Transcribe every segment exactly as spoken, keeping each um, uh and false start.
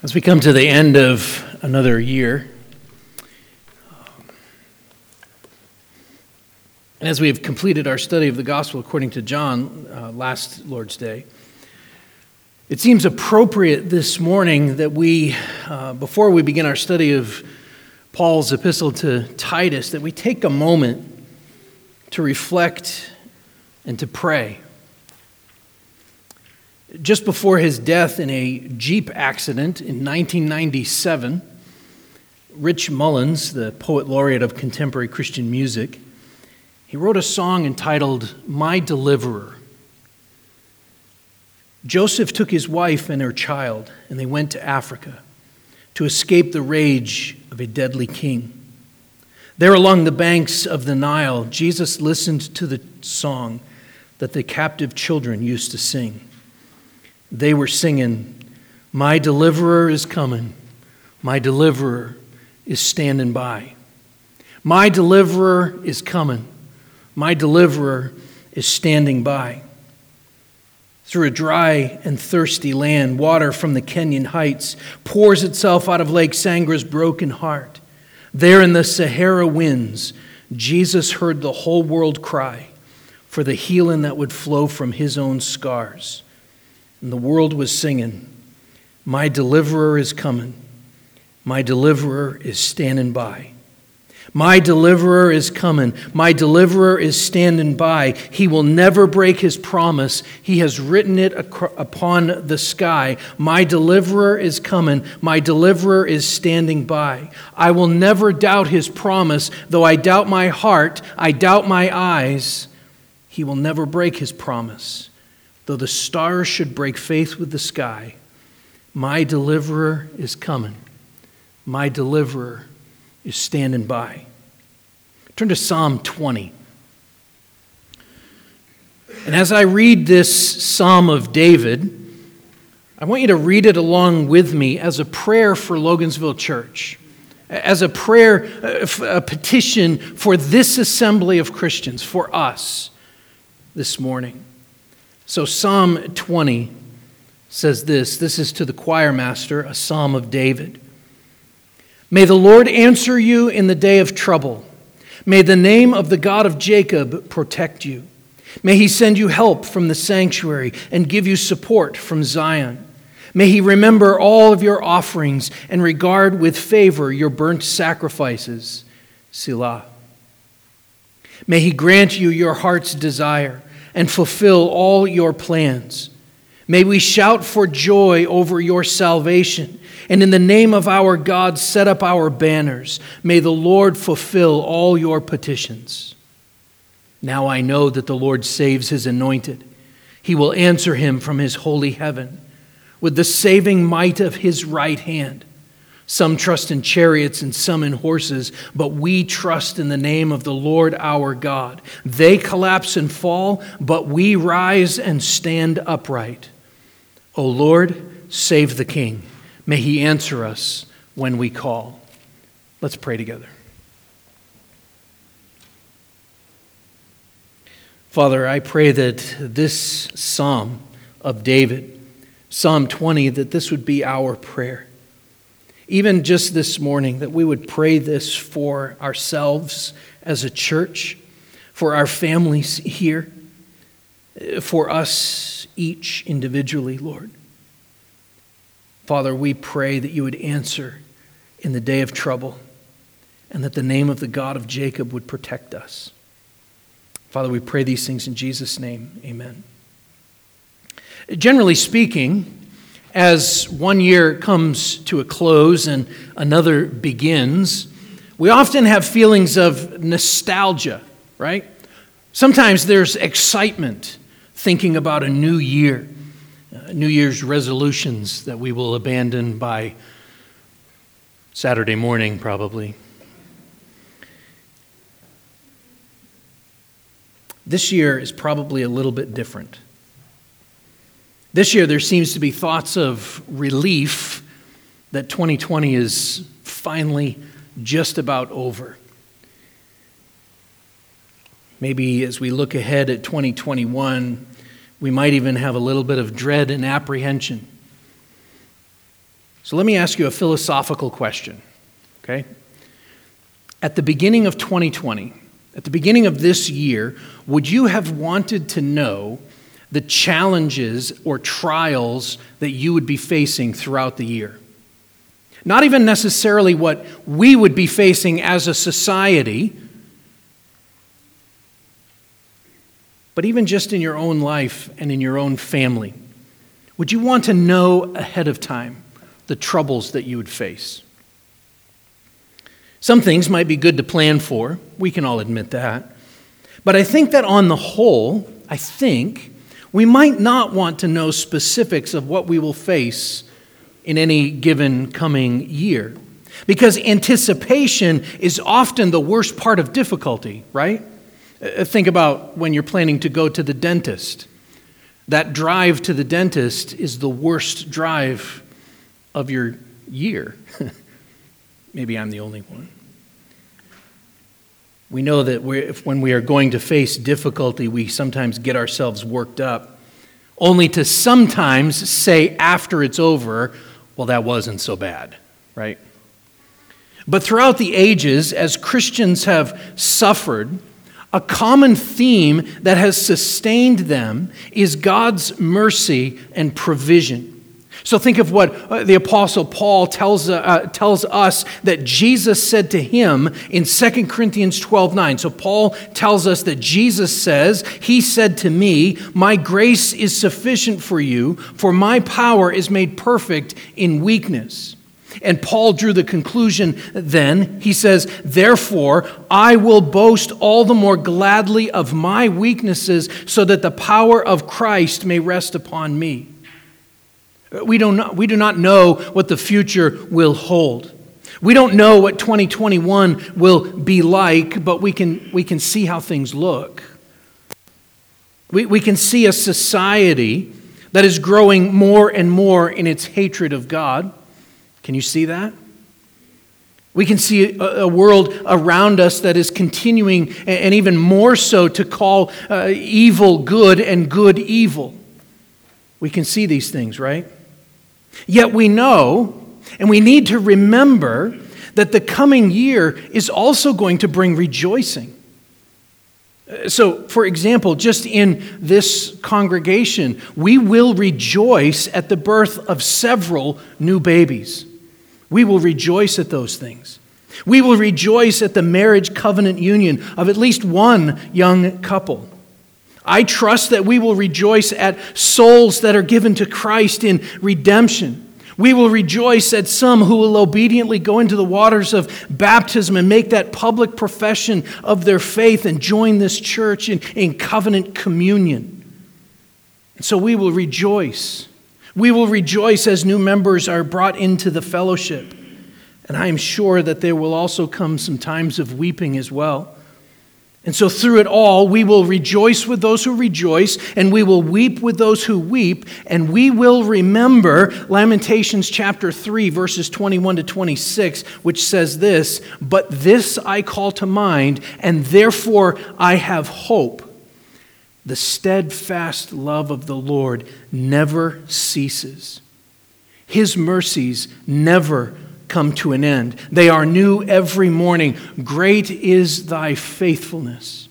As we come to the end of another year, and as we have completed our study of the gospel according to John uh, last Lord's Day, it seems appropriate this morning that we, uh, before we begin our study of Paul's epistle to Titus, that we take a moment to reflect and to pray. Just before his death in a Jeep accident in nineteen ninety-seven, Rich Mullins, the poet laureate of contemporary Christian music, he wrote a song entitled, "My Deliverer." Joseph took his wife and her child, and they went to Africa to escape the rage of a deadly king. There along the banks of the Nile, Jesus listened to the song that the captive children used to sing. They were singing, "My deliverer is coming, my deliverer is standing by. My deliverer is coming, my deliverer is standing by." Through a dry and thirsty land, water from the Kenyan heights pours itself out of Lake Sangra's broken heart. There in the Sahara winds, Jesus heard the whole world cry for the healing that would flow from his own scars. And the world was singing, "My deliverer is coming. My deliverer is standing by. My deliverer is coming. My deliverer is standing by. He will never break his promise. He has written it upon the sky. My deliverer is coming. My deliverer is standing by. I will never doubt his promise, though I doubt my heart, I doubt my eyes. He will never break his promise. Though the stars should break faith with the sky, my deliverer is coming. My deliverer is standing by." Turn to Psalm twenty. And as I read this Psalm of David, I want you to read it along with me as a prayer for Logansville Church, as a prayer, a petition for this assembly of Christians, for us this morning. So Psalm twenty says this. This is to the choir master, a psalm of David. "May the Lord answer you in the day of trouble. May the name of the God of Jacob protect you. May he send you help from the sanctuary and give you support from Zion. May he remember all of your offerings and regard with favor your burnt sacrifices. Selah. May he grant you your heart's desire and fulfill all your plans. May we shout for joy over your salvation, and in the name of our God set up our banners. May the Lord fulfill all your petitions. Now I know that the Lord saves his anointed. He will answer him from his holy heaven with the saving might of his right hand. Some trust in chariots and some in horses, but we trust in the name of the Lord our God. They collapse and fall, but we rise and stand upright. O Lord, save the King. May he answer us when we call." Let's pray together. Father, I pray that this Psalm of David, Psalm twenty, that this would be our prayer. Even just this morning, that we would pray this for ourselves as a church, for our families here, for us each individually, Lord. Father, we pray that you would answer in the day of trouble and that the name of the God of Jacob would protect us. Father, we pray these things in Jesus' name, amen. Generally speaking, as one year comes to a close and another begins, we often have feelings of nostalgia, right? Sometimes there's excitement thinking about a new year, uh, New Year's resolutions that we will abandon by Saturday morning, probably. This year is probably a little bit different. This year, there seems to be thoughts of relief that twenty twenty is finally just about over. Maybe as we look ahead at twenty twenty-one, we might even have a little bit of dread and apprehension. So let me ask you a philosophical question, okay? At the beginning of twenty twenty, at the beginning of this year, would you have wanted to know the challenges or trials that you would be facing throughout the year? Not even necessarily what we would be facing as a society, but even just in your own life and in your own family. Would you want to know ahead of time the troubles that you would face? Some things might be good to plan for. We can all admit that. But I think that on the whole, I think we might not want to know specifics of what we will face in any given coming year, because anticipation is often the worst part of difficulty, right? Think about when you're planning to go to the dentist. That drive to the dentist is the worst drive of your year. Maybe I'm the only one. We know that we're, if when we are going to face difficulty, we sometimes get ourselves worked up, only to sometimes say after it's over, well, that wasn't so bad, right? But throughout the ages, as Christians have suffered, a common theme that has sustained them is God's mercy and provision. So think of what the Apostle Paul tells, uh, tells us that Jesus said to him in Second Corinthians twelve nine. So Paul tells us that Jesus says, "He said to me, my grace is sufficient for you, for my power is made perfect in weakness." And Paul drew the conclusion then, he says, "Therefore, I will boast all the more gladly of my weaknesses so that the power of Christ may rest upon me." We do not, we do not know what the future will hold. We don't know what twenty twenty-one will be like, but we can, we can see how things look. We, we can see a society that is growing more and more in its hatred of God. Can you see that? We can see a, a world around us that is continuing, and, and even more so, to call uh, evil good and good evil. We can see these things, right? Yet we know, and we need to remember, that the coming year is also going to bring rejoicing. So, for example, just in this congregation, we will rejoice at the birth of several new babies. We will rejoice at those things. We will rejoice at the marriage covenant union of at least one young couple. I trust that we will rejoice at souls that are given to Christ in redemption. We will rejoice at some who will obediently go into the waters of baptism and make that public profession of their faith and join this church in, in covenant communion. And so we will rejoice. We will rejoice as new members are brought into the fellowship. And I am sure that there will also come some times of weeping as well. And so through it all, we will rejoice with those who rejoice, and we will weep with those who weep, and we will remember Lamentations chapter three, verses twenty-one to twenty-six, which says this, "But this I call to mind, and therefore I have hope. The steadfast love of the Lord never ceases. His mercies never cease. Come to an end. They are new every morning. Great is thy faithfulness.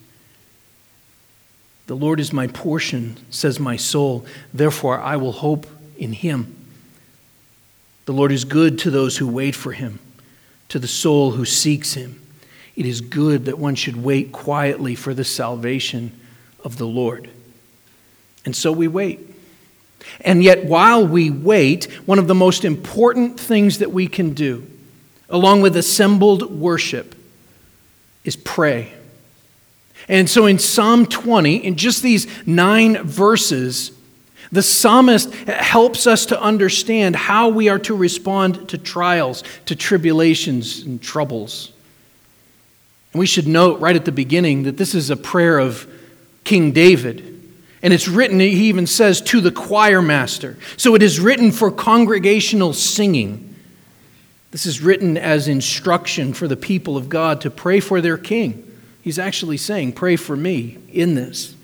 The Lord is my portion, says my soul. Therefore, I will hope in him. The Lord is good to those who wait for him, to the soul who seeks him. It is good that one should wait quietly for the salvation of the Lord." And so we wait. And yet, while we wait, one of the most important things that we can do, along with assembled worship, is pray. And so in Psalm twenty, in just these nine verses, the psalmist helps us to understand how we are to respond to trials, to tribulations and troubles. And we should note right at the beginning that this is a prayer of King David. And it's written, he even says, to the choir master. So it is written for congregational singing. This is written as instruction for the people of God to pray for their king. He's actually saying, pray for me in this.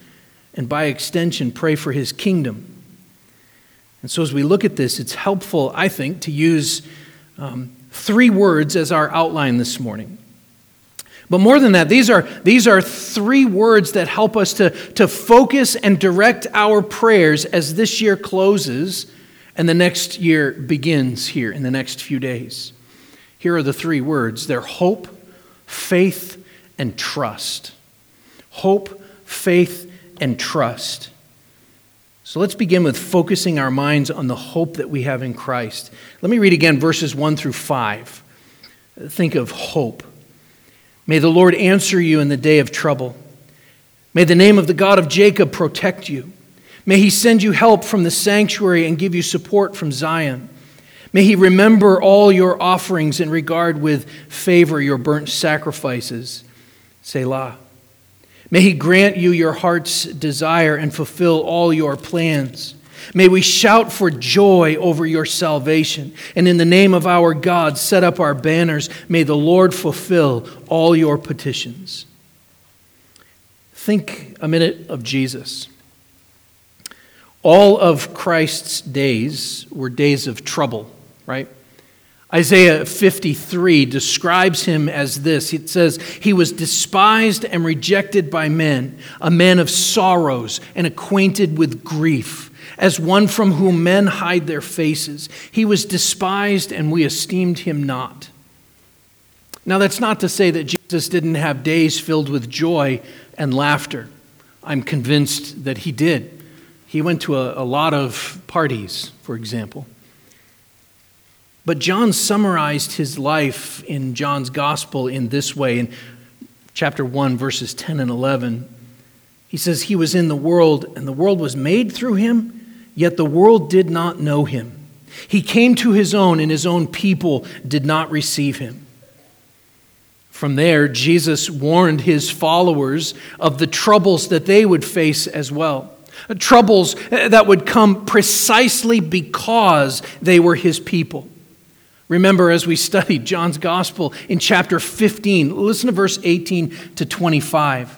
And by extension, pray for his kingdom. And so as we look at this, it's helpful, I think, to use um, three words as our outline this morning. But more than that, these are, these are three words that help us to, to focus and direct our prayers as this year closes and the next year begins here in the next few days. Here are the three words. They're hope, faith, and trust. Hope, faith, and trust. So let's begin with focusing our minds on the hope that we have in Christ. Let me read again verses one through five. Think of hope. May the Lord answer you in the day of trouble. May the name of the God of Jacob protect you. May he send you help from the sanctuary and give you support from Zion. May he remember all your offerings and regard with favor your burnt sacrifices. Selah. May he grant you your heart's desire and fulfill all your plans. May we shout for joy over your salvation, and in the name of our God set up our banners. May the Lord fulfill all your petitions. Think a minute of Jesus. All of Christ's days were days of trouble, right? Isaiah fifty-three describes him as this. It says, he was despised and rejected by men, a man of sorrows and acquainted with grief, as one from whom men hide their faces. He was despised and we esteemed him not. Now that's not to say that Jesus didn't have days filled with joy and laughter. I'm convinced that he did. He went to a, a lot of parties, for example. But John summarized his life in John's gospel in this way. In chapter one, verses ten and eleven, he says, he was in the world, and the world was made through him, yet the world did not know him. He came to his own, and his own people did not receive him. From there, Jesus warned his followers of the troubles that they would face as well. Troubles that would come precisely because they were his people. Remember, as we studied John's gospel in chapter fifteen, listen to verse eighteen to twenty-five.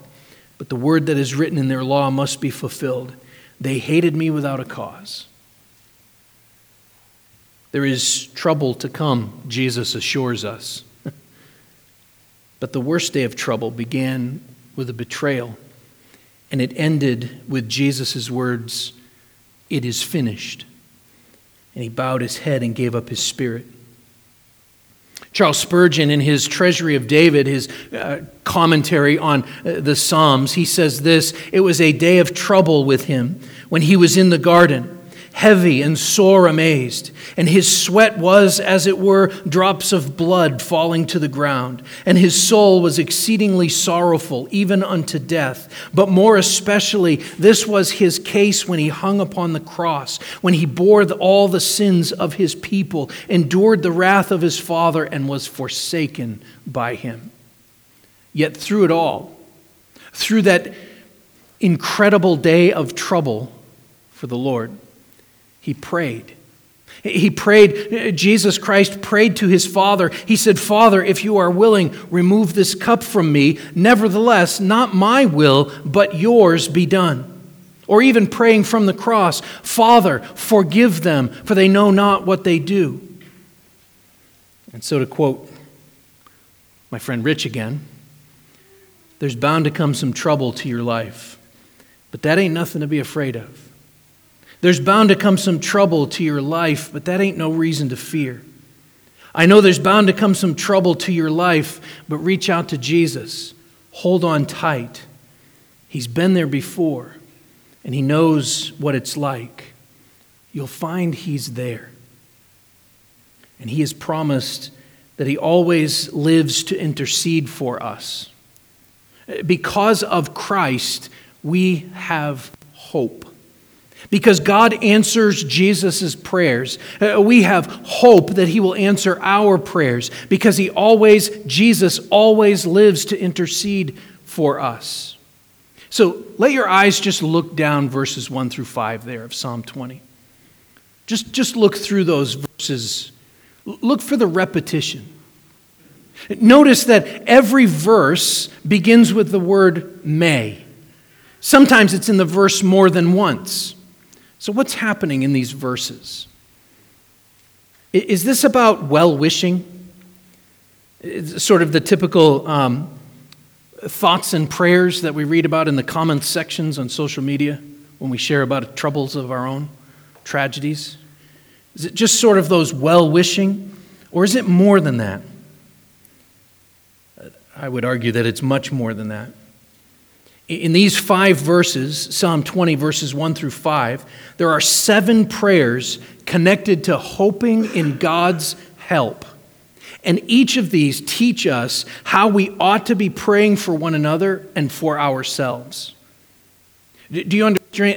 But the word that is written in their law must be fulfilled. They hated me without a cause. There is trouble to come, Jesus assures us. But the worst day of trouble began with a betrayal, and it ended with Jesus' words, it is finished. And he bowed his head and gave up his spirit. Charles Spurgeon, in his Treasury of David, his uh, commentary on uh, the Psalms, he says this, it was a day of trouble with him when he was in the garden, heavy and sore amazed, and his sweat was, as it were, drops of blood falling to the ground, and his soul was exceedingly sorrowful, even unto death. But more especially, this was his case when he hung upon the cross, when he bore all the sins of his people, endured the wrath of his Father, and was forsaken by him. Yet through it all, through that incredible day of trouble for the Lord, he prayed. He prayed, Jesus Christ prayed to his Father. He said, Father, if you are willing, remove this cup from me. Nevertheless, not my will, but yours be done. Or even praying from the cross, Father, forgive them, for they know not what they do. And so to quote my friend Rich again, there's bound to come some trouble to your life, but that ain't nothing to be afraid of. There's bound to come some trouble to your life, but that ain't no reason to fear. I know there's bound to come some trouble to your life, but reach out to Jesus. Hold on tight. He's been there before, and he knows what it's like. You'll find he's there. And he has promised that he always lives to intercede for us. Because of Christ, we have hope. Because God answers Jesus' prayers, we have hope that he will answer our prayers because he always, Jesus always lives to intercede for us. So let your eyes just look down verses one through five there of Psalm twenty. Just, just look through those verses. Look for the repetition. Notice that every verse begins with the word may. Sometimes it's in the verse more than once. So what's happening in these verses? Is this about well-wishing? It's sort of the typical um, thoughts and prayers that we read about in the comments sections on social media when we share about troubles of our own, tragedies. Is it just sort of those well-wishing? Or is it more than that? I would argue that it's much more than that. In these five verses, Psalm twenty, verses one through five, there are seven prayers connected to hoping in God's help. And each of these teach us how we ought to be praying for one another and for ourselves. Do you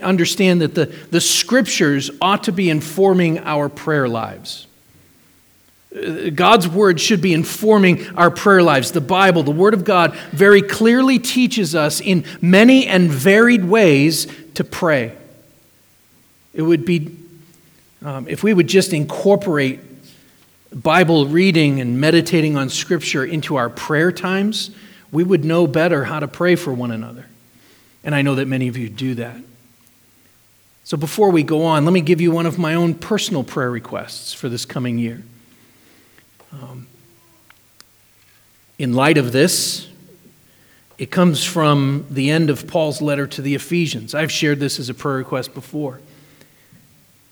understand that the, the Scriptures ought to be informing our prayer lives? God's word should be informing our prayer lives. The Bible, the Word of God, very clearly teaches us in many and varied ways to pray. It would be, um, if we would just incorporate Bible reading and meditating on Scripture into our prayer times, we would know better how to pray for one another. And I know that many of you do that. So before we go on, let me give you one of my own personal prayer requests for this coming year. Um, in light of this, it comes from the end of Paul's letter to the Ephesians. I've shared this as a prayer request before.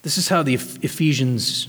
This is how the Ephesians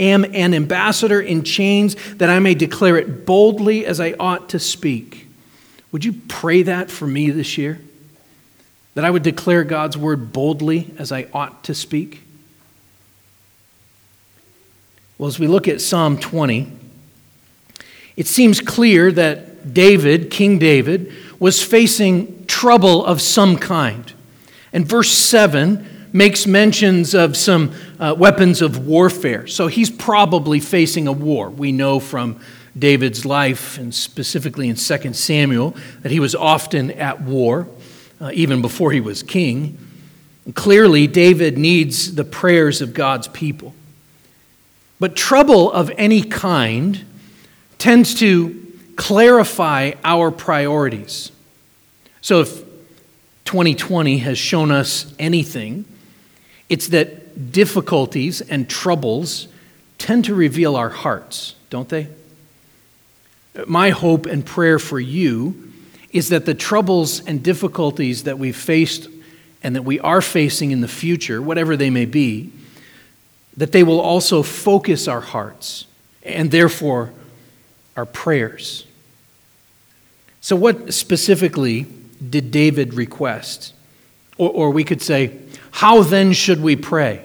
am an ambassador in chains, that I may declare it boldly as I ought to speak." Would you pray that for me this year? That I would declare God's word boldly as I ought to speak? Well, as we look at Psalm twenty, it seems clear that David, King David, was facing trouble of some kind. And verse seven makes mentions of some uh, weapons of warfare. So he's probably facing a war. We know from David's life, and specifically in Second Samuel, that he was often at war, uh, even before he was king. And clearly, David needs the prayers of God's people. But trouble of any kind tends to clarify our priorities. So if twenty twenty has shown us anything, it's that difficulties and troubles tend to reveal our hearts, don't they? My hope and prayer for you is that the troubles and difficulties that we've faced and that we are facing in the future, whatever they may be, that they will also focus our hearts and therefore our prayers. So what specifically did David request? Or, or we could say, how then should we pray?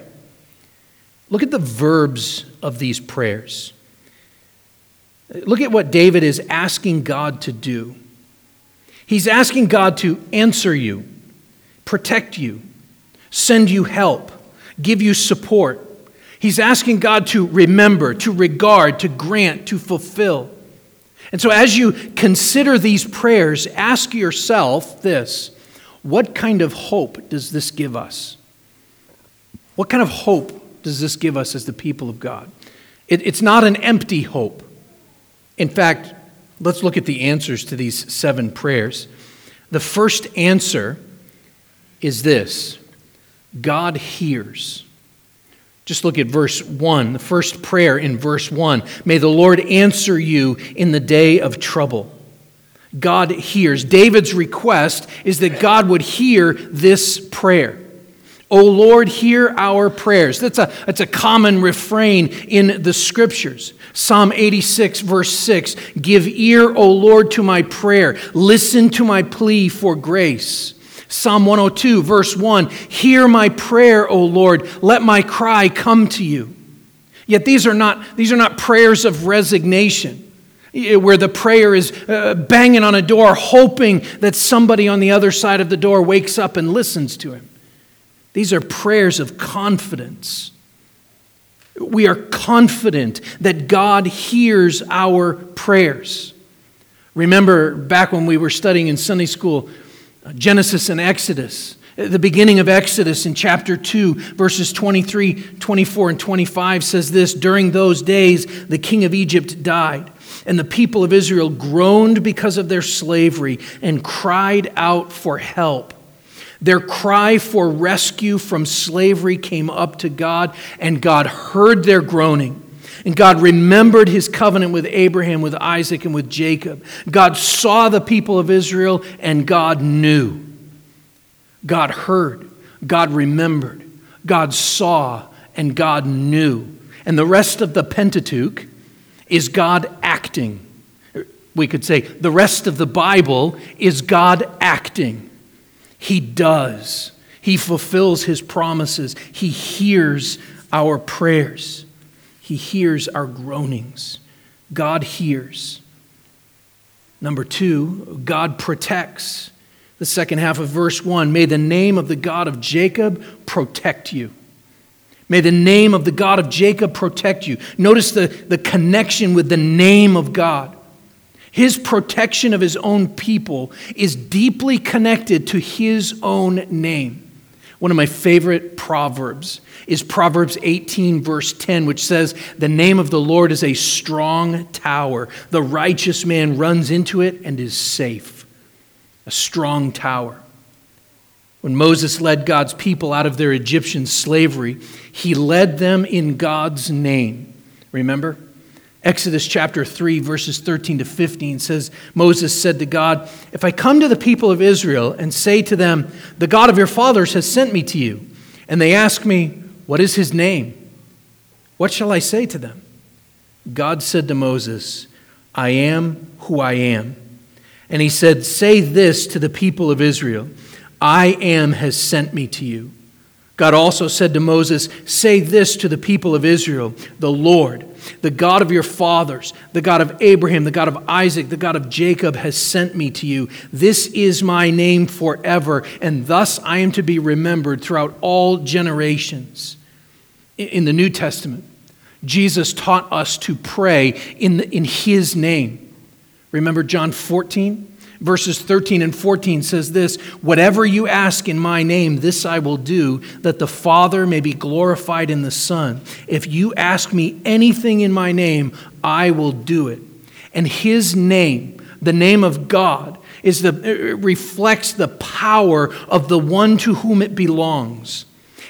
Look at the verbs of these prayers. Look at what David is asking God to do. He's asking God to answer you, protect you, send you help, give you support. He's asking God to remember, to regard, to grant, to fulfill. And so as you consider these prayers, ask yourself this: what kind of hope does this give us? What kind of hope does this give us as the people of God? It, it's not an empty hope. In fact, Let's look at the answers to these seven prayers. The first answer is this: God hears. Just look at verse one, the first prayer in verse one. May the Lord answer you in the day of trouble. God hears. David's request is that God would hear this prayer. O Lord, hear our prayers. That's a, that's a common refrain in the Scriptures. Psalm eighty-six, verse six, give ear, O Lord, to my prayer. Listen to my plea for grace. Psalm one oh two, verse one, hear my prayer, O Lord. Let my cry come to you. Yet these are not, these are not prayers of resignation, where the prayer is uh, banging on a door, hoping that somebody on the other side of the door wakes up and listens to him. These are prayers of confidence. We are confident that God hears our prayers. Remember back when we were studying in Sunday school, Genesis and Exodus, the beginning of Exodus in chapter two, verses twenty-three, twenty-four, and twenty-five says this, during those days, the king of Egypt died, and the people of Israel groaned because of their slavery and cried out for help. Their cry for rescue from slavery came up to God, and God heard their groaning. And God remembered his covenant with Abraham, with Isaac, and with Jacob. God saw the people of Israel, and God knew. God heard, God remembered, God saw, and God knew. And the rest of the Pentateuch is God acting. We could say the rest of the Bible is God acting. He does. He fulfills his promises. He hears our prayers. He hears our groanings. God hears. Number two, God protects. The second half of verse one, may the name of the God of Jacob protect you. May the name of the God of Jacob protect you. Notice the, the connection with the name of God. His protection of his own people is deeply connected to his own name. One of my favorite proverbs is Proverbs eighteen, verse ten, which says, the name of the Lord is a strong tower. The righteous man runs into it and is safe. A strong tower. When Moses led God's people out of their Egyptian slavery, he led them in God's name. Remember? Exodus chapter three, verses thirteen to fifteen says, Moses said to God, if I come to the people of Israel and say to them, the God of your fathers has sent me to you, and they ask me, what is his name? What shall I say to them? God said to Moses, I am who I am. And he said, say this to the people of Israel, I am has sent me to you. God also said to Moses, say this to the people of Israel, the Lord, the God of your fathers, the God of Abraham, the God of Isaac, the God of Jacob has sent me to you. This is my name forever, and thus I am to be remembered throughout all generations. In the New Testament, Jesus taught us to pray in, the, in his name. Remember John fourteen? Verses thirteen and fourteen says this, whatever you ask in my name, this I will do, that the Father may be glorified in the Son. If you ask me anything in my name, I will do it. And his name, the name of God, is the, it reflects the power of the one to whom it belongs.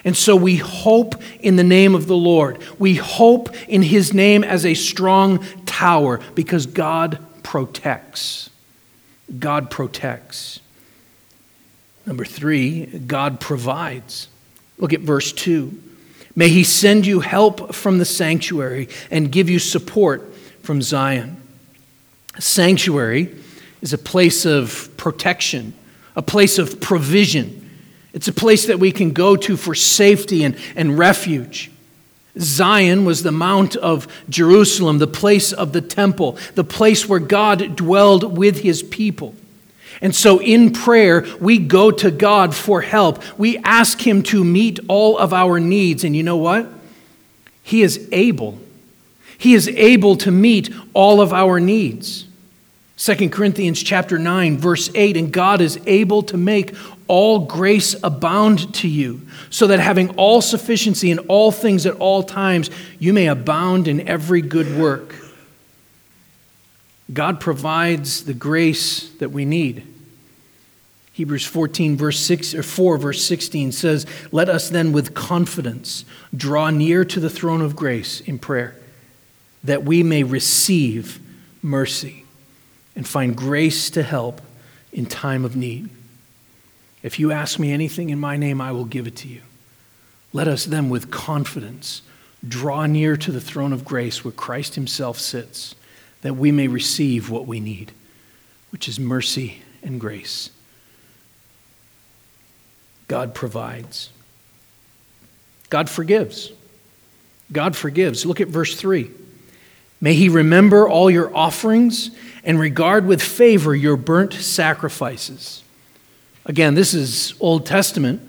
And so we hope in the name of the Lord. We hope in his name as a strong tower because God protects. God protects. Number three, God provides. Look at verse two. May he send you help from the sanctuary and give you support from Zion. A sanctuary is a place of protection, a place of provision. It's a place that we can go to for safety and, and refuge. Zion was the Mount of Jerusalem, the place of the temple, the place where God dwelled with his people. And so in prayer, we go to God for help. We ask him to meet all of our needs. And you know what? He is able. He is able to meet all of our needs. Second Corinthians chapter nine, verse eight, and God is able to make all grace abound to you, so that having all sufficiency in all things at all times, you may abound in every good work. God provides the grace that we need. Hebrews fourteen, verse six, or four, verse sixteen says, "Let us then with confidence draw near to the throne of grace in prayer, that we may receive mercy and find grace to help in time of need." If you ask me anything in my name, I will give it to you. Let us then with confidence draw near to the throne of grace where Christ himself sits, that we may receive what we need, which is mercy and grace. God provides. God forgives. God forgives. Look at verse three. "May he remember all your offerings and regard with favor your burnt sacrifices." Again, this is Old Testament.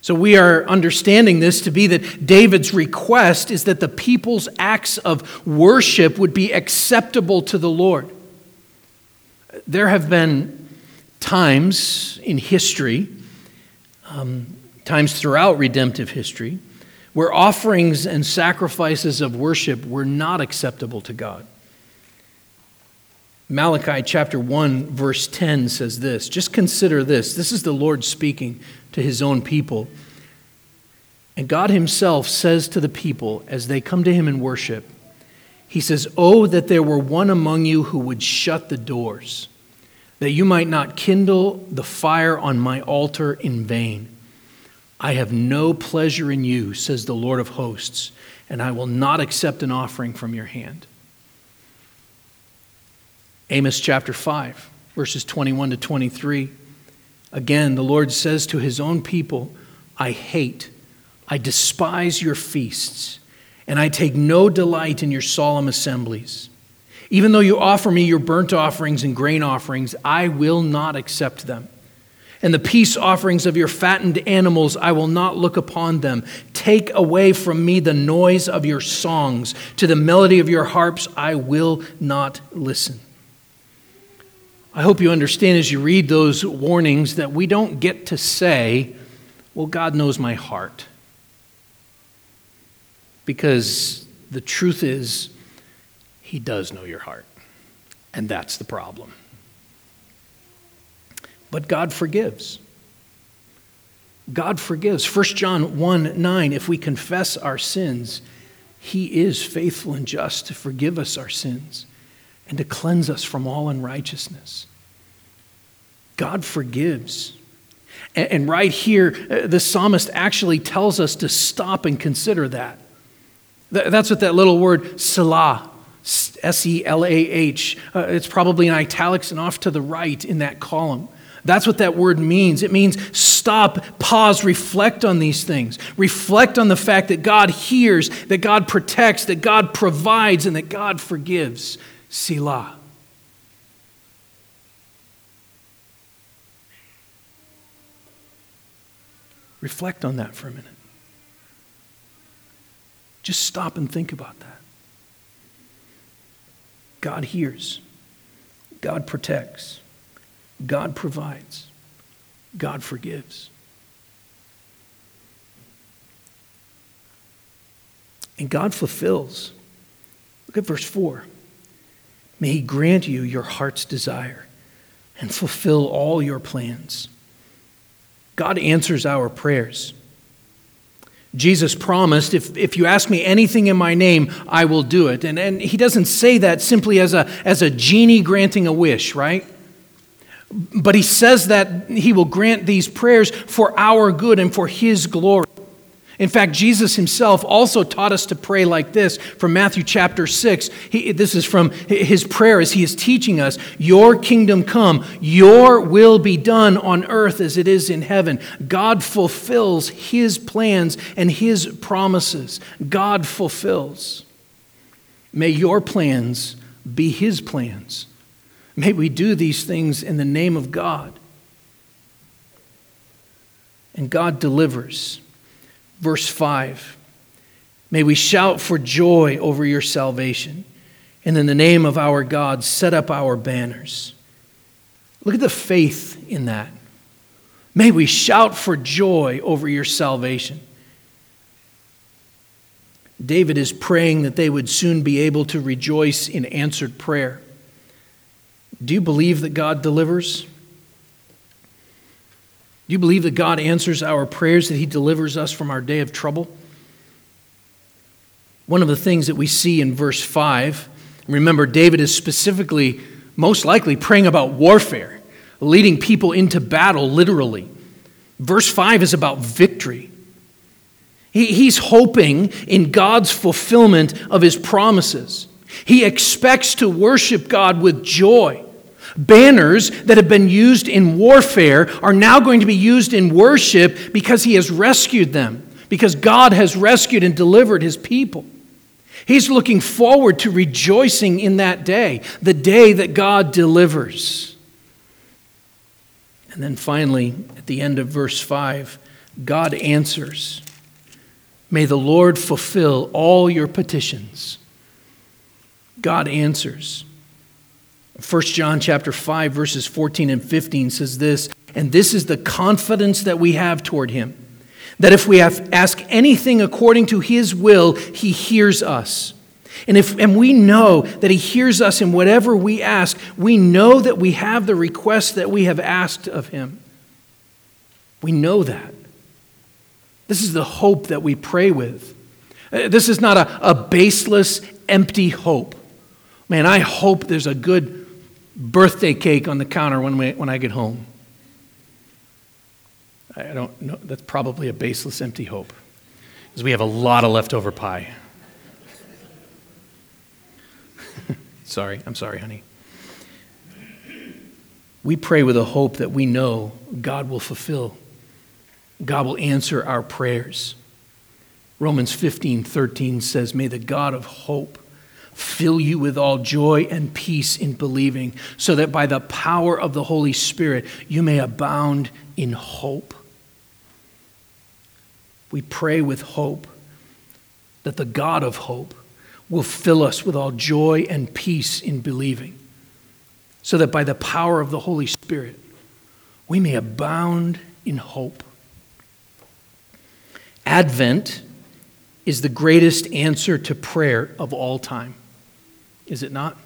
So we are understanding this to be that David's request is that the people's acts of worship would be acceptable to the Lord. There have been times in history Um, times throughout redemptive history, where offerings and sacrifices of worship were not acceptable to God. Malachi chapter one, verse ten says this. Just consider this. This is the Lord speaking to his own people. And God himself says to the people as they come to him in worship, he says, "Oh, that there were one among you who would shut the doors, that you might not kindle the fire on my altar in vain. I have no pleasure in you, says the Lord of hosts, and I will not accept an offering from your hand." Amos chapter five, verses twenty-one to twenty-three. Again, the Lord says to his own people, "I hate, I despise your feasts, and I take no delight in your solemn assemblies. Even though you offer me your burnt offerings and grain offerings, I will not accept them. And the peace offerings of your fattened animals, I will not look upon them. Take away from me the noise of your songs. To the melody of your harps, I will not listen." I hope you understand as you read those warnings that we don't get to say, "Well, God knows my heart." Because the truth is, he does know your heart, and that's the problem. But God forgives. God forgives. First John one nine, if we confess our sins, he is faithful and just to forgive us our sins and to cleanse us from all unrighteousness. God forgives. And right here, the psalmist actually tells us to stop and consider that. That's what that little word, Selah, S E L A H. Uh, it's probably in italics and off to the right in that column. That's what that word means. It means stop, pause, reflect on these things. Reflect on the fact that God hears, that God protects, that God provides, and that God forgives. Selah. Reflect on that for a minute. Just stop and think about that. God hears, God protects, God provides, God forgives. And God fulfills. Look at verse four. "May he grant you your heart's desire and fulfill all your plans." God answers our prayers. Jesus promised, if, if you ask me anything in my name, I will do it. And, and he doesn't say that simply as a, as a genie granting a wish, right? But he says that he will grant these prayers for our good and for his glory. In fact, Jesus himself also taught us to pray like this from Matthew chapter six. He, this is from his prayer as he is teaching us, "Your kingdom come, your will be done on earth as it is in heaven." God fulfills his plans and his promises. God fulfills. May your plans be his plans. May we do these things in the name of God. And God delivers. Verse five, "May we shout for joy over your salvation, and in the name of our God set up our banners." Look at the faith in that. May we shout for joy over your salvation. David is praying that they would soon be able to rejoice in answered prayer. Do you believe that God delivers? Do you believe that God answers our prayers, that he delivers us from our day of trouble? One of the things that we see in verse five, remember David is specifically, most likely, praying about warfare, leading people into battle, literally. Verse five is about victory. He, he's hoping in God's fulfillment of his promises. He expects to worship God with joy. Banners that have been used in warfare are now going to be used in worship because he has rescued them, because God has rescued and delivered his people. He's looking forward to rejoicing in that day, the day that God delivers. And then finally, at the end of verse five, God answers. May the Lord fulfill all your petitions. God answers. First John chapter five, verses fourteen and fifteen says this, and this is the confidence that we have toward him, that if we have ask anything according to his will, he hears us. And if and we know that he hears us in whatever we ask, we know that we have the request that we have asked of him. We know that. This is the hope that we pray with. This is not a, a baseless, empty hope. Man, I hope there's a good birthday cake on the counter when we, when I get home. I don't know, that's probably a baseless, empty hope, because we have a lot of leftover pie. Sorry, I'm sorry, honey. We pray with a hope that we know God will fulfill. God will answer our prayers. Romans fifteen thirteen says, may the God of hope fill you with all joy and peace in believing, so that by the power of the Holy Spirit you may abound in hope. We pray with hope that the God of hope will fill us with all joy and peace in believing, so that by the power of the Holy Spirit, we may abound in hope. Advent is the greatest answer to prayer of all time, is it not?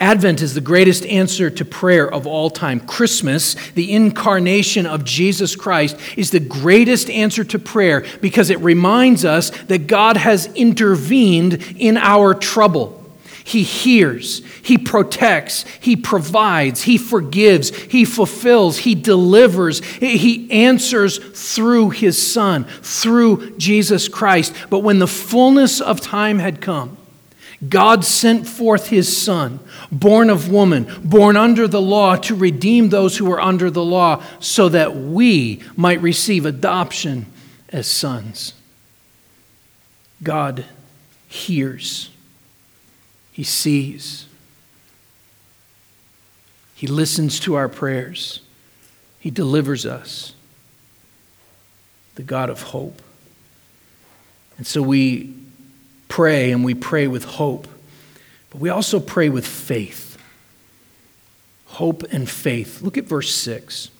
Advent is the greatest answer to prayer of all time. Christmas, the incarnation of Jesus Christ, is the greatest answer to prayer because it reminds us that God has intervened in our trouble. He hears, he protects, he provides, he forgives, he fulfills, he delivers, he answers through his Son, through Jesus Christ. But when the fullness of time had come, God sent forth his Son, born of woman, born under the law, to redeem those who were under the law, so that we might receive adoption as sons. God hears. He sees. He listens to our prayers. He delivers us. The God of hope. And so we pray, and we pray with hope, but we also pray with faith. Hope and faith. Look at verse six.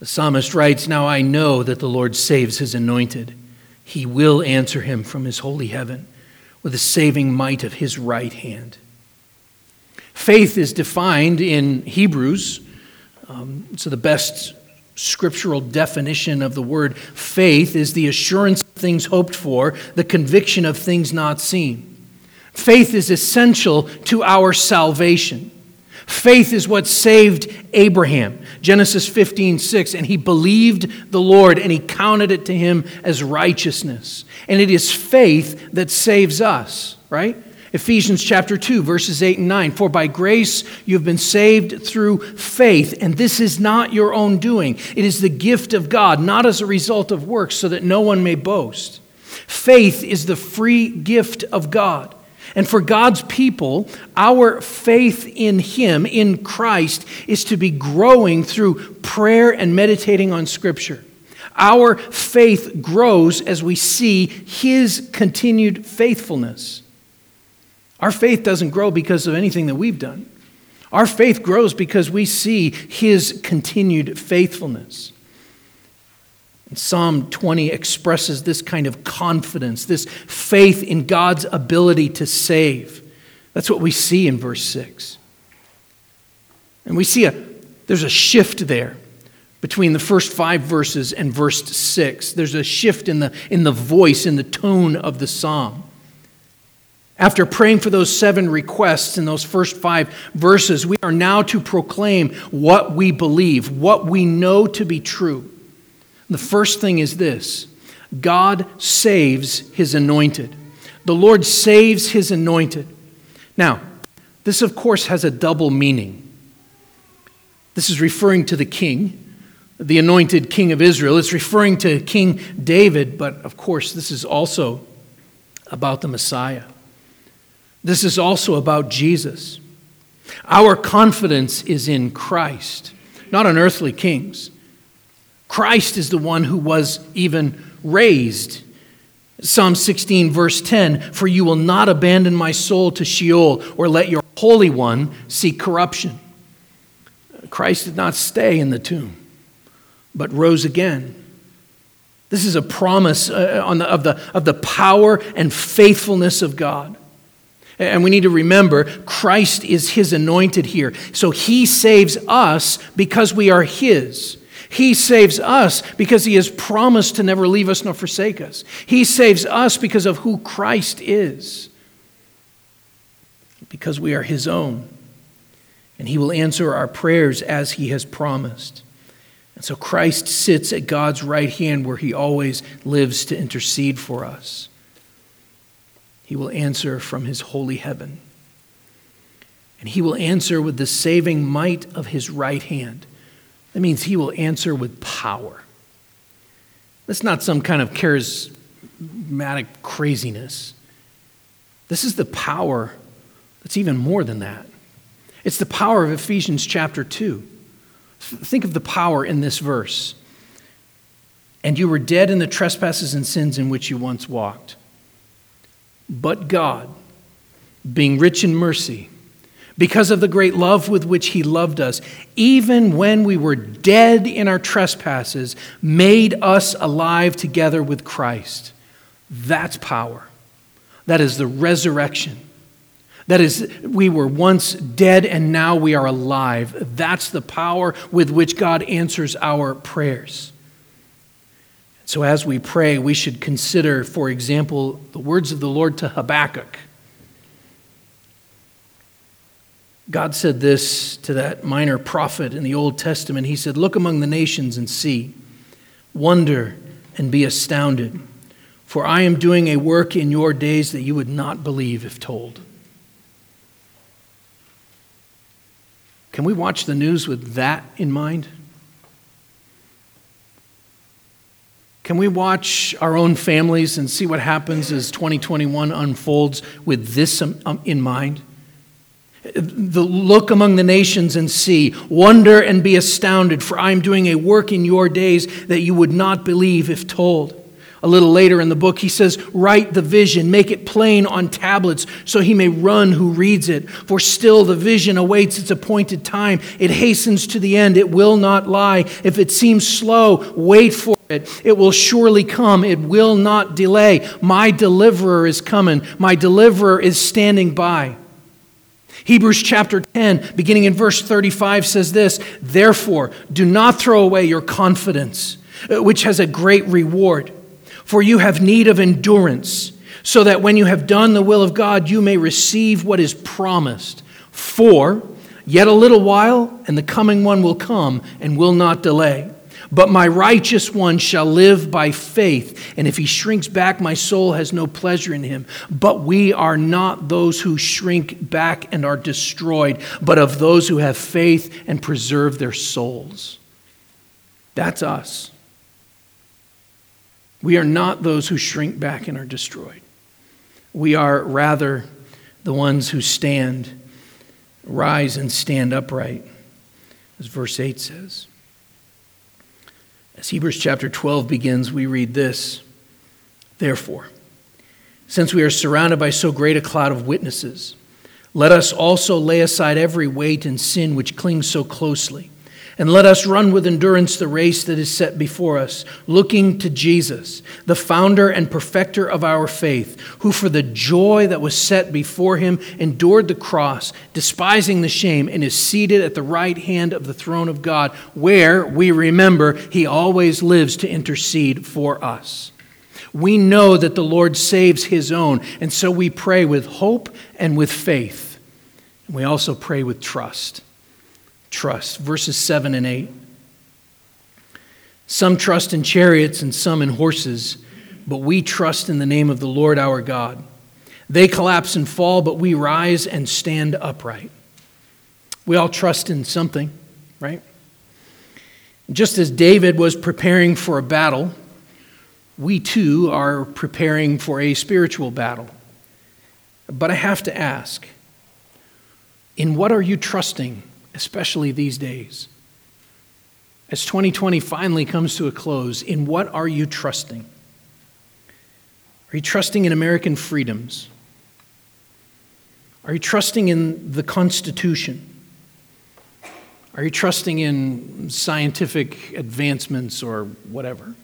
The psalmist writes, now I know that the Lord saves his anointed. He will answer him from his holy heaven with the saving might of his right hand. Faith is defined in Hebrews. Um, so the best scriptural definition of the word faith is the assurance of things hoped for, the conviction of things not seen. Faith is essential to our salvation. Faith is what saved Abraham. Genesis fifteen six, and he believed the Lord, and he counted it to him as righteousness. And it is faith that saves us, right? Ephesians chapter two, verses eight and nine. For by grace you have been saved through faith, and this is not your own doing. It is the gift of God, not as a result of works, so that no one may boast. Faith is the free gift of God. And for God's people, our faith in him, in Christ, is to be growing through prayer and meditating on Scripture. Our faith grows as we see his continued faithfulness. Our faith doesn't grow because of anything that we've done. Our faith grows because we see his continued faithfulness. And Psalm twenty expresses this kind of confidence, this faith in God's ability to save. That's what we see in verse six. And we see a there's a shift there between the first five verses and verse six. There's a shift in the in the voice, in the tone of the psalm. After praying for those seven requests in those first five verses, we are now to proclaim what we believe, what we know to be true. The first thing is this: God saves his anointed. The Lord saves his anointed. Now, this of course has a double meaning. This is referring to the king, the anointed king of Israel. It's referring to King David, but of course this is also about the Messiah. This is also about Jesus. Our confidence is in Christ, not on earthly kings. Christ is the one who was even raised. Psalm sixteen, verse ten, "For you will not abandon my soul to Sheol, or let your Holy One see corruption." Christ did not stay in the tomb, but rose again. This is a promise uh, on the, of, the, of the power and faithfulness of God. And we need to remember, Christ is his anointed here. So he saves us because we are his. He saves us because he has promised to never leave us nor forsake us. He saves us because of who Christ is, because we are his own. And he will answer our prayers as he has promised. And so Christ sits at God's right hand, where he always lives to intercede for us. He will answer from his holy heaven. And he will answer with the saving might of his right hand. That means he will answer with power. That's not some kind of charismatic craziness. This is the power that's even more than that. It's the power of Ephesians chapter two. Think of the power in this verse. "And you were dead in the trespasses and sins in which you once walked. But God, being rich in mercy, because of the great love with which he loved us, even when we were dead in our trespasses, made us alive together with Christ." That's power. That is the resurrection. That is, we were once dead and now we are alive. That's the power with which God answers our prayers. So as we pray, we should consider, for example, the words of the Lord to Habakkuk. God said this to that minor prophet in the Old Testament. He said, "Look among the nations and see, wonder and be astounded, for I am doing a work in your days that you would not believe if told." Can we watch the news with that in mind? Can we watch our own families and see what happens as twenty twenty-one unfolds with this in mind? The look among the nations and see, wonder and be astounded, for I am doing a work in your days that you would not believe if told. A little later in the book, he says, "Write the vision, make it plain on tablets, so he may run who reads it. For still the vision awaits its appointed time. It hastens to the end, it will not lie. If it seems slow, wait for it. It will surely come, it will not delay. My deliverer is coming, my deliverer is standing by." Hebrews chapter ten, beginning in verse thirty-five, says this, "Therefore, do not throw away your confidence, which has a great reward. For you have need of endurance, so that when you have done the will of God, you may receive what is promised. For yet a little while, and the coming one will come and will not delay. But my righteous one shall live by faith, and if he shrinks back, my soul has no pleasure in him. But we are not those who shrink back and are destroyed, but of those who have faith and preserve their souls." That's us. We are not those who shrink back and are destroyed. We are rather the ones who stand, rise and stand upright, as verse eight says. As Hebrews chapter twelve begins, we read this, "Therefore, since we are surrounded by so great a cloud of witnesses, let us also lay aside every weight and sin which clings so closely, And let us run with endurance the race that is set before us, looking to Jesus, the founder and perfecter of our faith, who for the joy that was set before him endured the cross, despising the shame, and is seated at the right hand of the throne of God, where, we remember, he always lives to intercede for us. We know that the Lord saves his own, and so we pray with hope and with faith. And we also pray with trust. Trust. Verses seven and eight. Some trust in chariots and some in horses, but we trust in the name of the Lord our God. They collapse and fall, but we rise and stand upright. We all trust in something, right? Just as David was preparing for a battle, we too are preparing for a spiritual battle. But I have to ask, in what are you trusting? Especially these days. As twenty twenty finally comes to a close, in what are you trusting? Are you trusting in American freedoms? Are you trusting in the Constitution? Are you trusting in scientific advancements or whatever?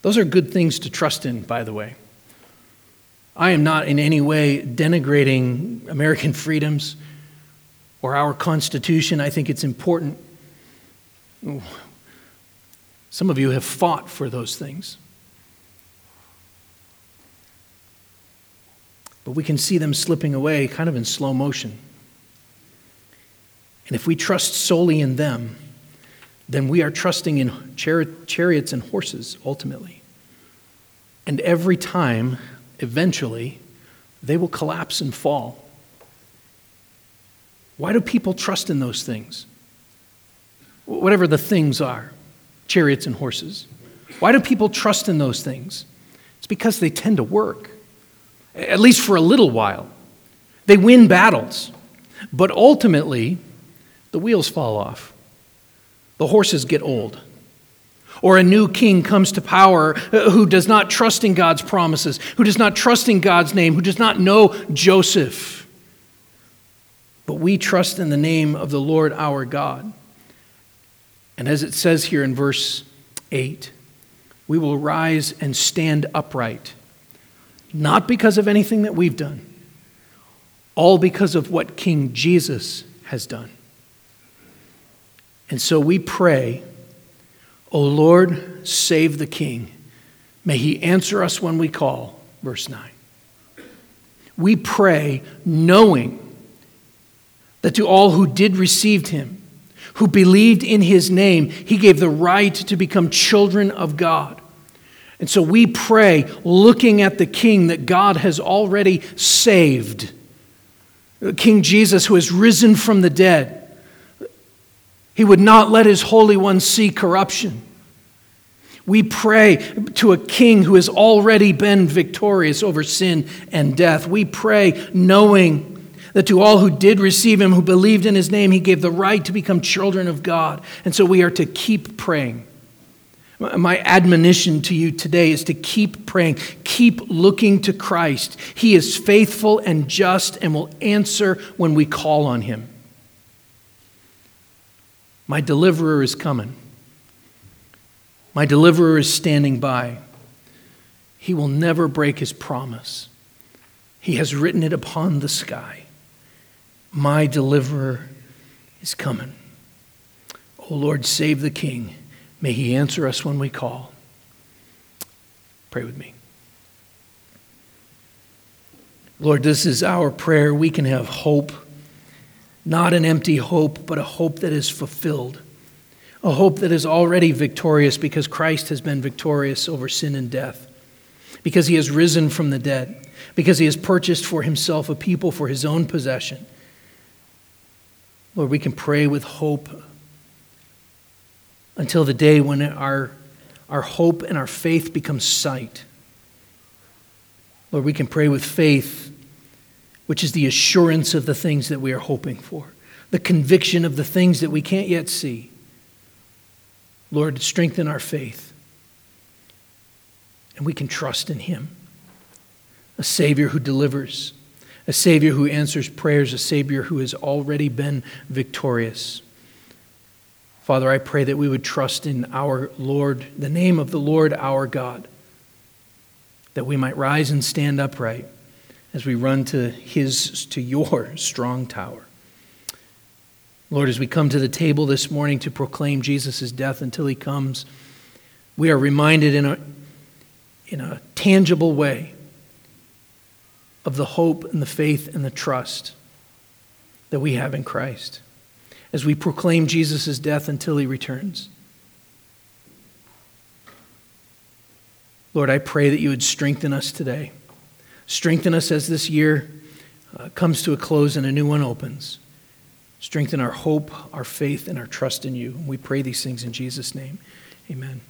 Those are good things to trust in, by the way. I am not in any way denigrating American freedoms or our Constitution. I think it's important. Ooh. Some of you have fought for those things. But we can see them slipping away kind of in slow motion. And if we trust solely in them, then we are trusting in chari- chariots and horses, ultimately. And every time, eventually, they will collapse and fall. Why do people trust in those things? Whatever the things are, chariots and horses. Why do people trust in those things? It's because they tend to work, at least for a little while. They win battles, but ultimately, the wheels fall off. The horses get old. Or a new king comes to power who does not trust in God's promises, who does not trust in God's name, who does not know Joseph. But we trust in the name of the Lord our God. And as it says here in verse eight, we will rise and stand upright, not because of anything that we've done, all because of what King Jesus has done. And so we pray, O Lord, save the King. May he answer us when we call, verse nine. We pray knowing that to all who did receive him, who believed in his name, he gave the right to become children of God. And so we pray, looking at the King that God has already saved, King Jesus, who has risen from the dead. He would not let his Holy One see corruption. We pray to a King who has already been victorious over sin and death. We pray knowing that to all who did receive him, who believed in his name, he gave the right to become children of God. And so we are to keep praying. My admonition to you today is to keep praying. Keep looking to Christ. He is faithful and just and will answer when we call on him. My deliverer is coming. My deliverer is standing by. He will never break his promise. He has written it upon the sky. My deliverer is coming. O Lord, save the King. May he answer us when we call. Pray with me. Lord, this is our prayer. We can have hope, not an empty hope, but a hope that is fulfilled, a hope that is already victorious because Christ has been victorious over sin and death, because he has risen from the dead, because he has purchased for himself a people for his own possession. Lord, we can pray with hope until the day when our, our hope and our faith become sight. Lord, we can pray with faith, which is the assurance of the things that we are hoping for, the conviction of the things that we can't yet see. Lord, strengthen our faith, and we can trust in him, a Savior who delivers, a Savior who answers prayers, a Savior who has already been victorious, Father, I pray that we would trust in our Lord, the name of the Lord our God, that we might rise and stand upright as we run to his, to your strong tower. Lord, as we come to the table this morning to proclaim Jesus' death until he comes, we are reminded in a, in a tangible way of the hope and the faith and the trust that we have in Christ as we proclaim Jesus' death until he returns. Lord, I pray that you would strengthen us today. Strengthen us as this year uh, comes to a close and a new one opens. Strengthen our hope, our faith, and our trust in you. We pray these things in Jesus' name. Amen.